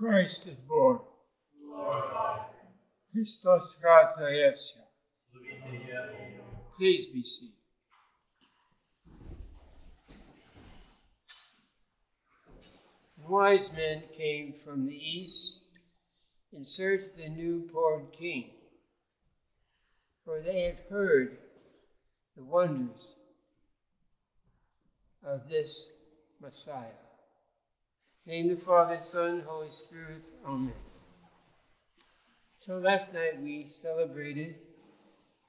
Christ is born. Lord God. Christos Razaievsia. Please be seated. Wise men came from the east and searched the newborn king, for they had heard the wonders of this Messiah. In the name of the Father, Son, and Holy Spirit. Amen. So last night we celebrated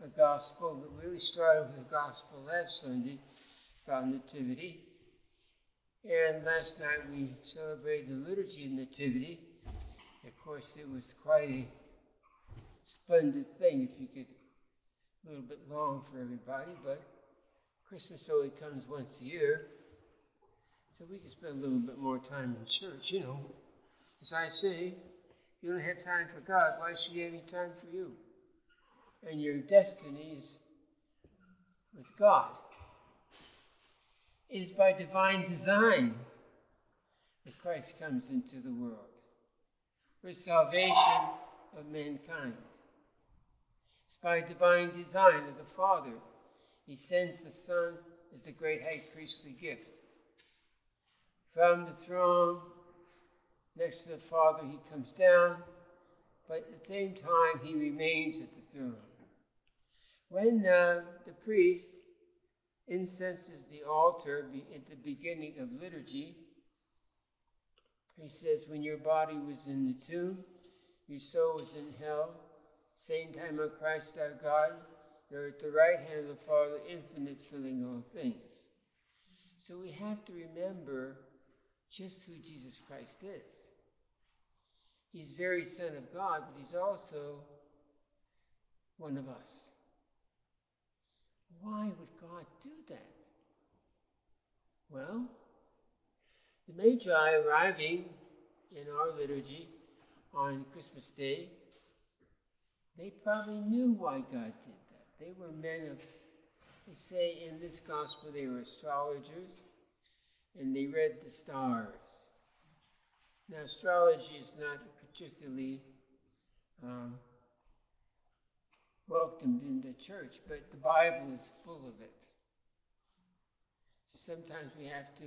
a gospel, but really started with a gospel last Sunday about Nativity. And last night we celebrated the liturgy of Nativity. Of course, it was quite a splendid thing, if you could, a little bit long for everybody, but Christmas only comes once a year, so we can spend a little bit more time in church, you know. As I say, you don't have time for God, why should He have any time for you? And your destiny is with God. It is by divine design that Christ comes into the world for salvation of mankind. It's by divine design of the Father. He sends the Son as the great high priestly gift. From the throne next to the Father, He comes down, but at the same time, He remains at the throne. When the priest incenses the altar at the beginning of liturgy, he says, when your body was in the tomb, your soul was in hell, same time on Christ our God, you're at the right hand of the Father, infinite, filling all things. So we have to remember just who Jesus Christ is. He's very Son of God, but He's also one of us. Why would God do that? Well, the Magi arriving in our liturgy on Christmas Day, they probably knew why God did that. They were men of, they say in this gospel, they were astrologers, and they read the stars. Now, astrology is not particularly welcomed in the church, but the Bible is full of it. Sometimes we have to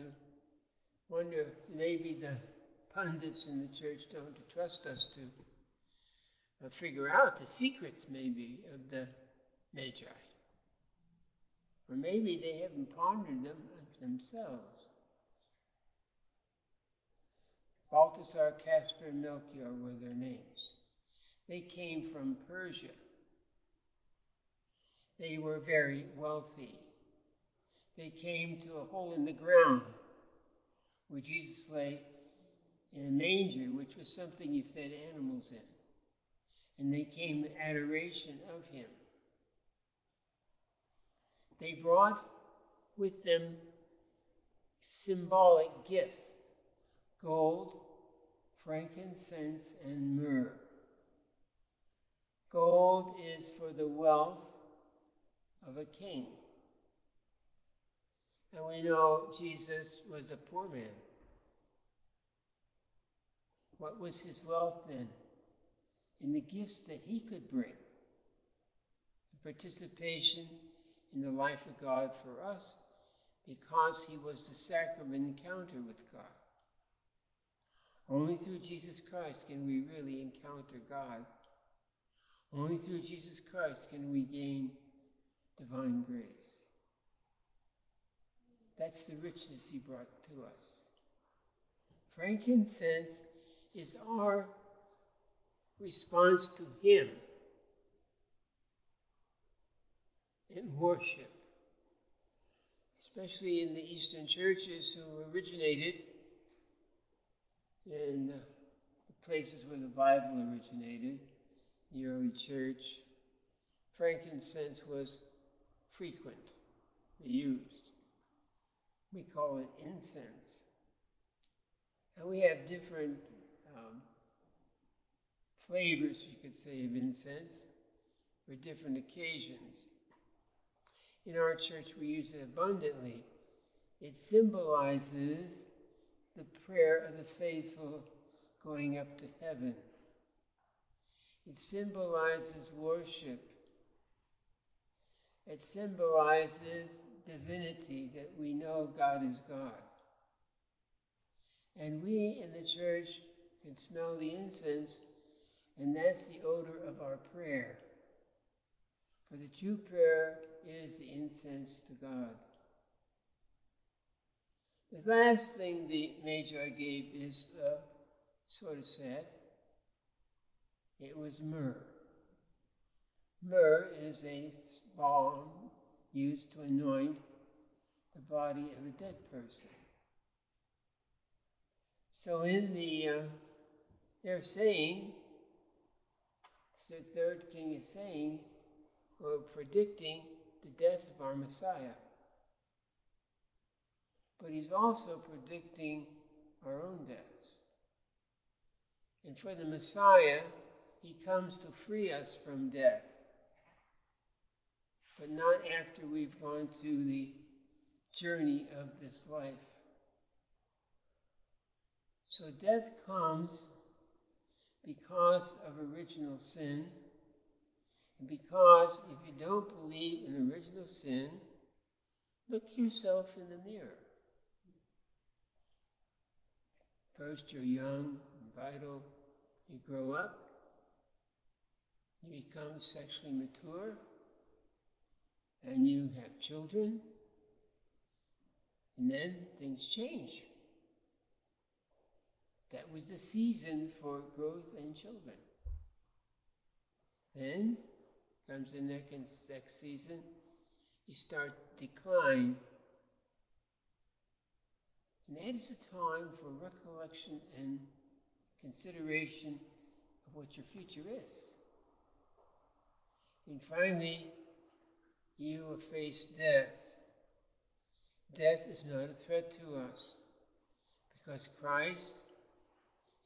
wonder, maybe the pundits in the church don't trust us to figure out the secrets, maybe, of the Magi. Or maybe they haven't pondered them themselves. Balthasar, Caspar, and Melchior were their names. They came from Persia. They were very wealthy. They came to a hole in the ground where Jesus lay in a manger, which was something you fed animals in. And they came in adoration of Him. They brought with them symbolic gifts, gold, frankincense, and myrrh. Gold is for the wealth of a king. And we know Jesus was a poor man. What was His wealth then? In the gifts that He could bring. The participation in the life of God for us, because He was the sacrament encounter with God. Only through Jesus Christ can we really encounter God. Only through Jesus Christ can we gain divine grace. That's the richness He brought to us. Frankincense is our response to Him in worship, especially in the Eastern churches, who originated in the places where the Bible originated, the early church. Frankincense was frequent, used. We call it incense. And we have different flavors, you could say, of incense for different occasions. In our church, we use it abundantly. It symbolizes the prayer of the faithful going up to heaven. It symbolizes worship. It symbolizes divinity, that we know God is God. And we in the church can smell the incense, and that's the odor of our prayer. For the true prayer is the incense to God. The last thing the Magi gave is sort of sad. It was myrrh. Myrrh is a balm used to anoint the body of a dead person. So in the, they're saying, the third king is saying, or predicting the death of our Messiah. But he's also predicting our own deaths. And for the Messiah, he comes to free us from death, but not after we've gone through the journey of this life. So death comes because of original sin, and because if you don't believe in original sin, look yourself in the mirror. First you're young and vital, you grow up, you become sexually mature, and you have children, and then things change. That was the season for growth in children. Then comes the next season, you start to decline. And that is a time for recollection and consideration of what your future is. And finally, you face death. Death is not a threat to us, because Christ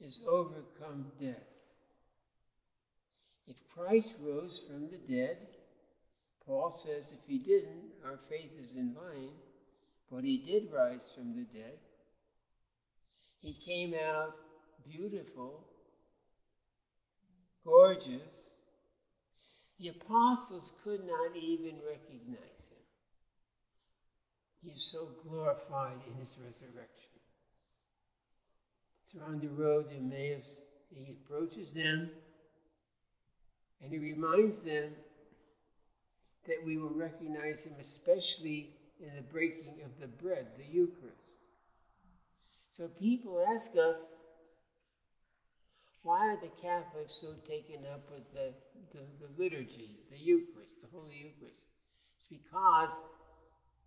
has overcome death. If Christ rose from the dead, Paul says if he didn't, our faith is in vain, but he did rise from the dead. He came out beautiful, gorgeous. The apostles could not even recognize him. He is so glorified in his resurrection. So on the road to Emmaus, he approaches them, and he reminds them that we will recognize him, especially in the breaking of the bread, the Eucharist. So people ask us, why are the Catholics so taken up with the liturgy, the Eucharist, the Holy Eucharist? It's because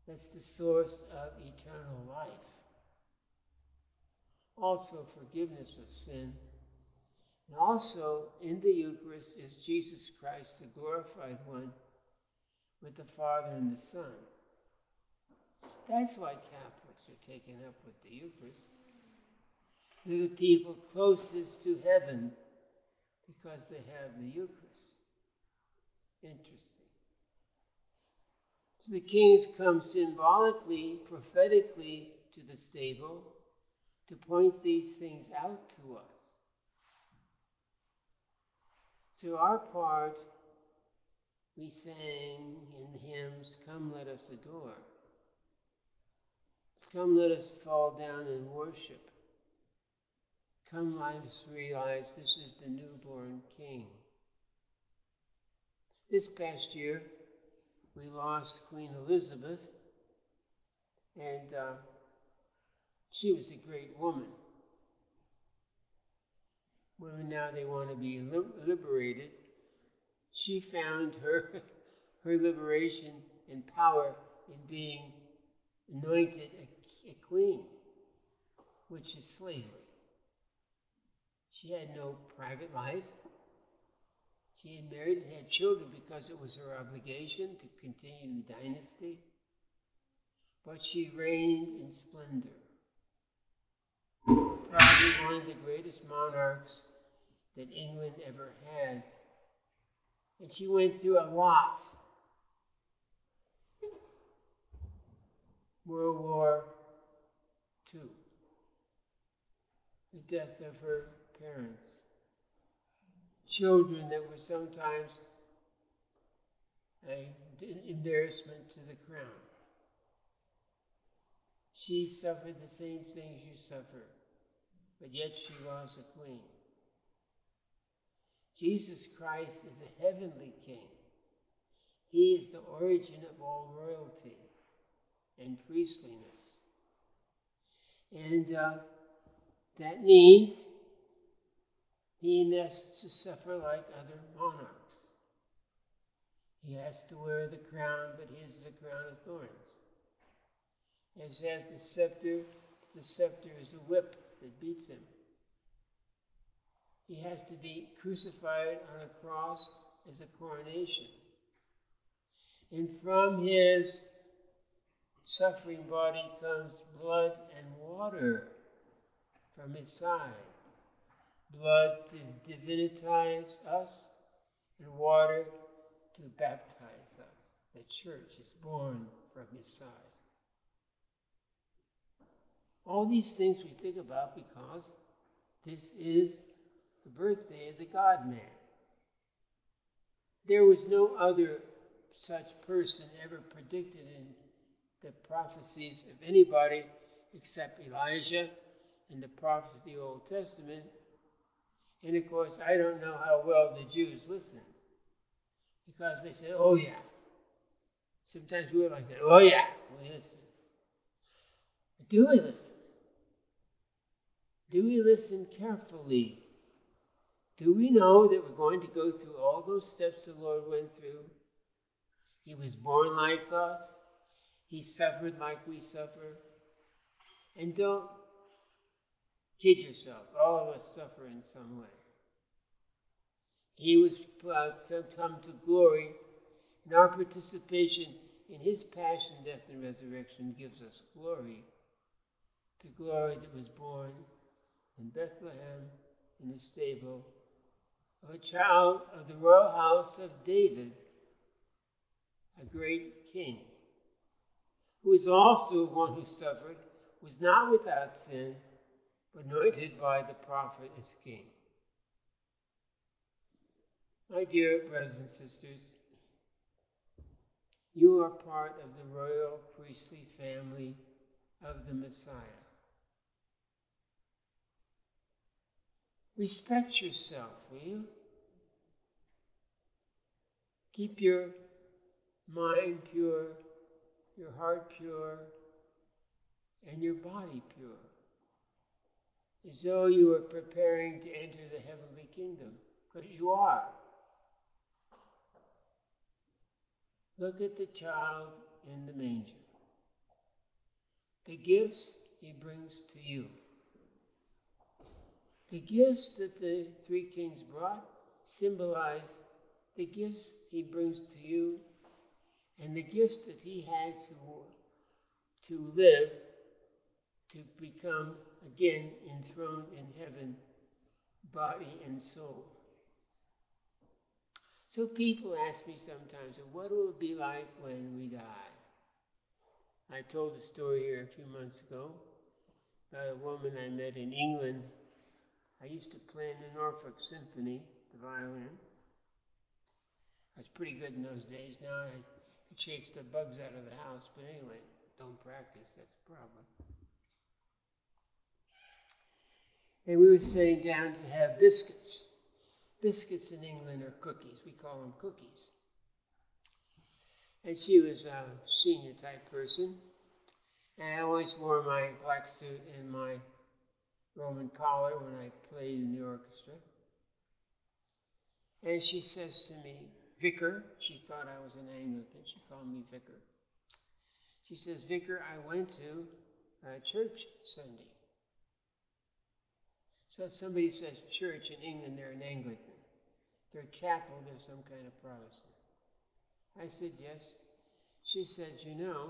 that's the source of eternal life. Also forgiveness of sin. And also in the Eucharist is Jesus Christ, the glorified one, with the Father and the Son. That's why Catholics are taken up with the Eucharist. They're the people closest to heaven because they have the Eucharist. Interesting. So the kings come symbolically, prophetically to the stable to point these things out to us. So our part, we sang in the hymns, "Come let us adore." Come let us fall down and worship. Come, let us realize this is the newborn King. This past year, we lost Queen Elizabeth, and she was a great woman. Women now, they want to be liberated. She found her liberation and power in being anointed a queen, which is slavery. She had no private life. She had married and had children because it was her obligation to continue the dynasty. But she reigned in splendor. Probably one of the greatest monarchs that England ever had. And she went through a lot. World War II. The death of her parents. Children that were sometimes an embarrassment to the crown. She suffered the same things you suffer, but yet she was a queen. Jesus Christ is a heavenly king. He is the origin of all royalty and priestliness. And that means he has to suffer like other monarchs. He has to wear the crown, but his is a crown of thorns. As has the scepter is a whip that beats him. He has to be crucified on a cross as a coronation. And from his suffering body comes blood and water from his side. Blood to divinitize us, and water to baptize us. The church is born from his side. All these things we think about because this is the birthday of the God-man. There was no other such person ever predicted in the prophecies of anybody except Elijah and the prophets of the Old Testament. And of course, I don't know how well the Jews listened, because they said, oh yeah. Sometimes we were like that, oh yeah, we listen. But do we listen? Do we listen carefully? Do we know that we're going to go through all those steps the Lord went through? He was born like us. He suffered like we suffer. And don't kid yourself. All of us suffer in some way. He was come to glory, and our participation in his passion, death, and resurrection gives us glory. The glory that was born in Bethlehem in a stable of a child of the royal house of David, a great king, who is also one who suffered, was not without sin, but anointed by the prophet as king. My dear brothers and sisters, you are part of the royal priestly family of the Messiah. Respect yourself, will you? Keep your mind pure, your heart pure, and your body pure, as though you were preparing to enter the heavenly kingdom, because you are. Look at the child in the manger, the gifts he brings to you. The gifts that the three kings brought symbolize the gifts he brings to you and the gifts that he had to live, to become again enthroned in heaven, body and soul. So people ask me sometimes, what will it be like when we die? I told a story here a few months ago about a woman I met in England. I used to play in the Norfolk Symphony, the violin. I was pretty good in those days. Now I chase the bugs out of the house, but anyway, don't practice, that's a problem. And we were sitting down to have biscuits. Biscuits in England are cookies, we call them cookies. And she was a senior type person, and I always wore my black suit and my Roman collar when I played in the orchestra. And she says to me, Vicar, she thought I was an Anglican, she called me Vicar. She says, Vicar, I went to church Sunday. So if somebody says church in England, they're an Anglican. They're chapel, they're some kind of Protestant. I said, yes. She said, you know,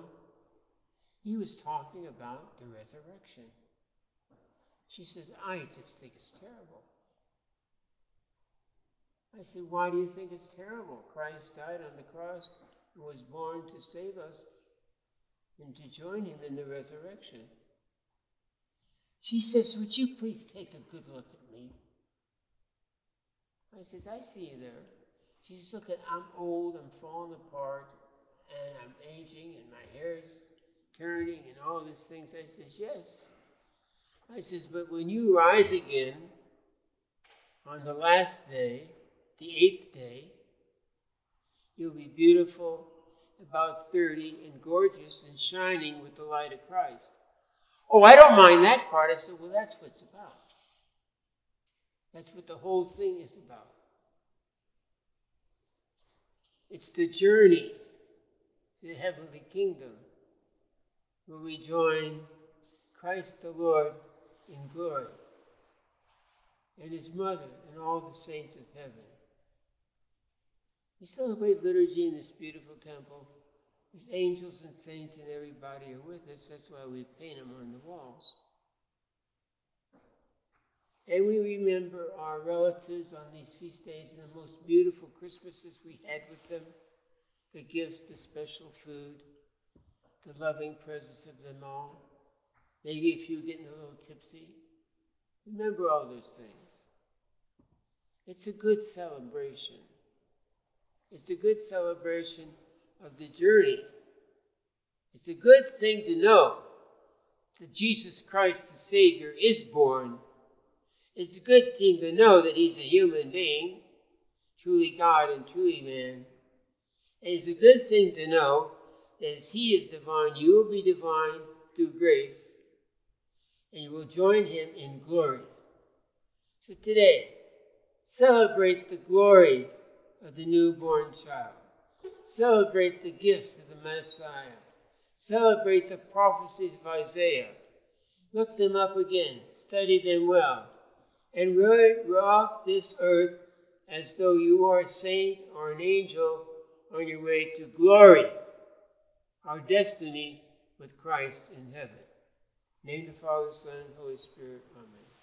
he was talking about the resurrection. She says, I just think it's terrible. I said, why do you think it's terrible? Christ died on the cross and was born to save us and to join him in the resurrection. She says, would you please take a good look at me? And he says, I see you there. Jesus looked at, I'm old, I'm falling apart, and I'm aging, and my hair's turning, and all these things. I says, yes. I says, but when you rise again on the last day, the eighth day, you'll be beautiful, about 30, and gorgeous, and shining with the light of Christ. Oh, I don't mind that part. I said, well, that's what it's about. That's what the whole thing is about. It's the journey to the heavenly kingdom where we join Christ the Lord in glory and his mother and all the saints of heaven. We celebrate liturgy in this beautiful temple. There's angels and saints and everybody are with us. That's why we paint them on the walls. And we remember our relatives on these feast days and the most beautiful Christmases we had with them, the gifts, the special food, the loving presence of them all. Maybe a few getting a little tipsy. Remember all those things. It's a good celebration. It's a good celebration of the journey. It's a good thing to know that Jesus Christ the Savior is born. It's a good thing to know that he's a human being, truly God and truly man. And it's a good thing to know that as he is divine, you will be divine through grace, and you will join him in glory. So today, celebrate the glory of the newborn child. Celebrate the gifts of the Messiah. Celebrate the prophecies of Isaiah. Look them up again. Study them well. And really walk this earth as though you are a saint or an angel on your way to glory, our destiny with Christ in heaven. In the name of the Father, Son, and Holy Spirit. Amen.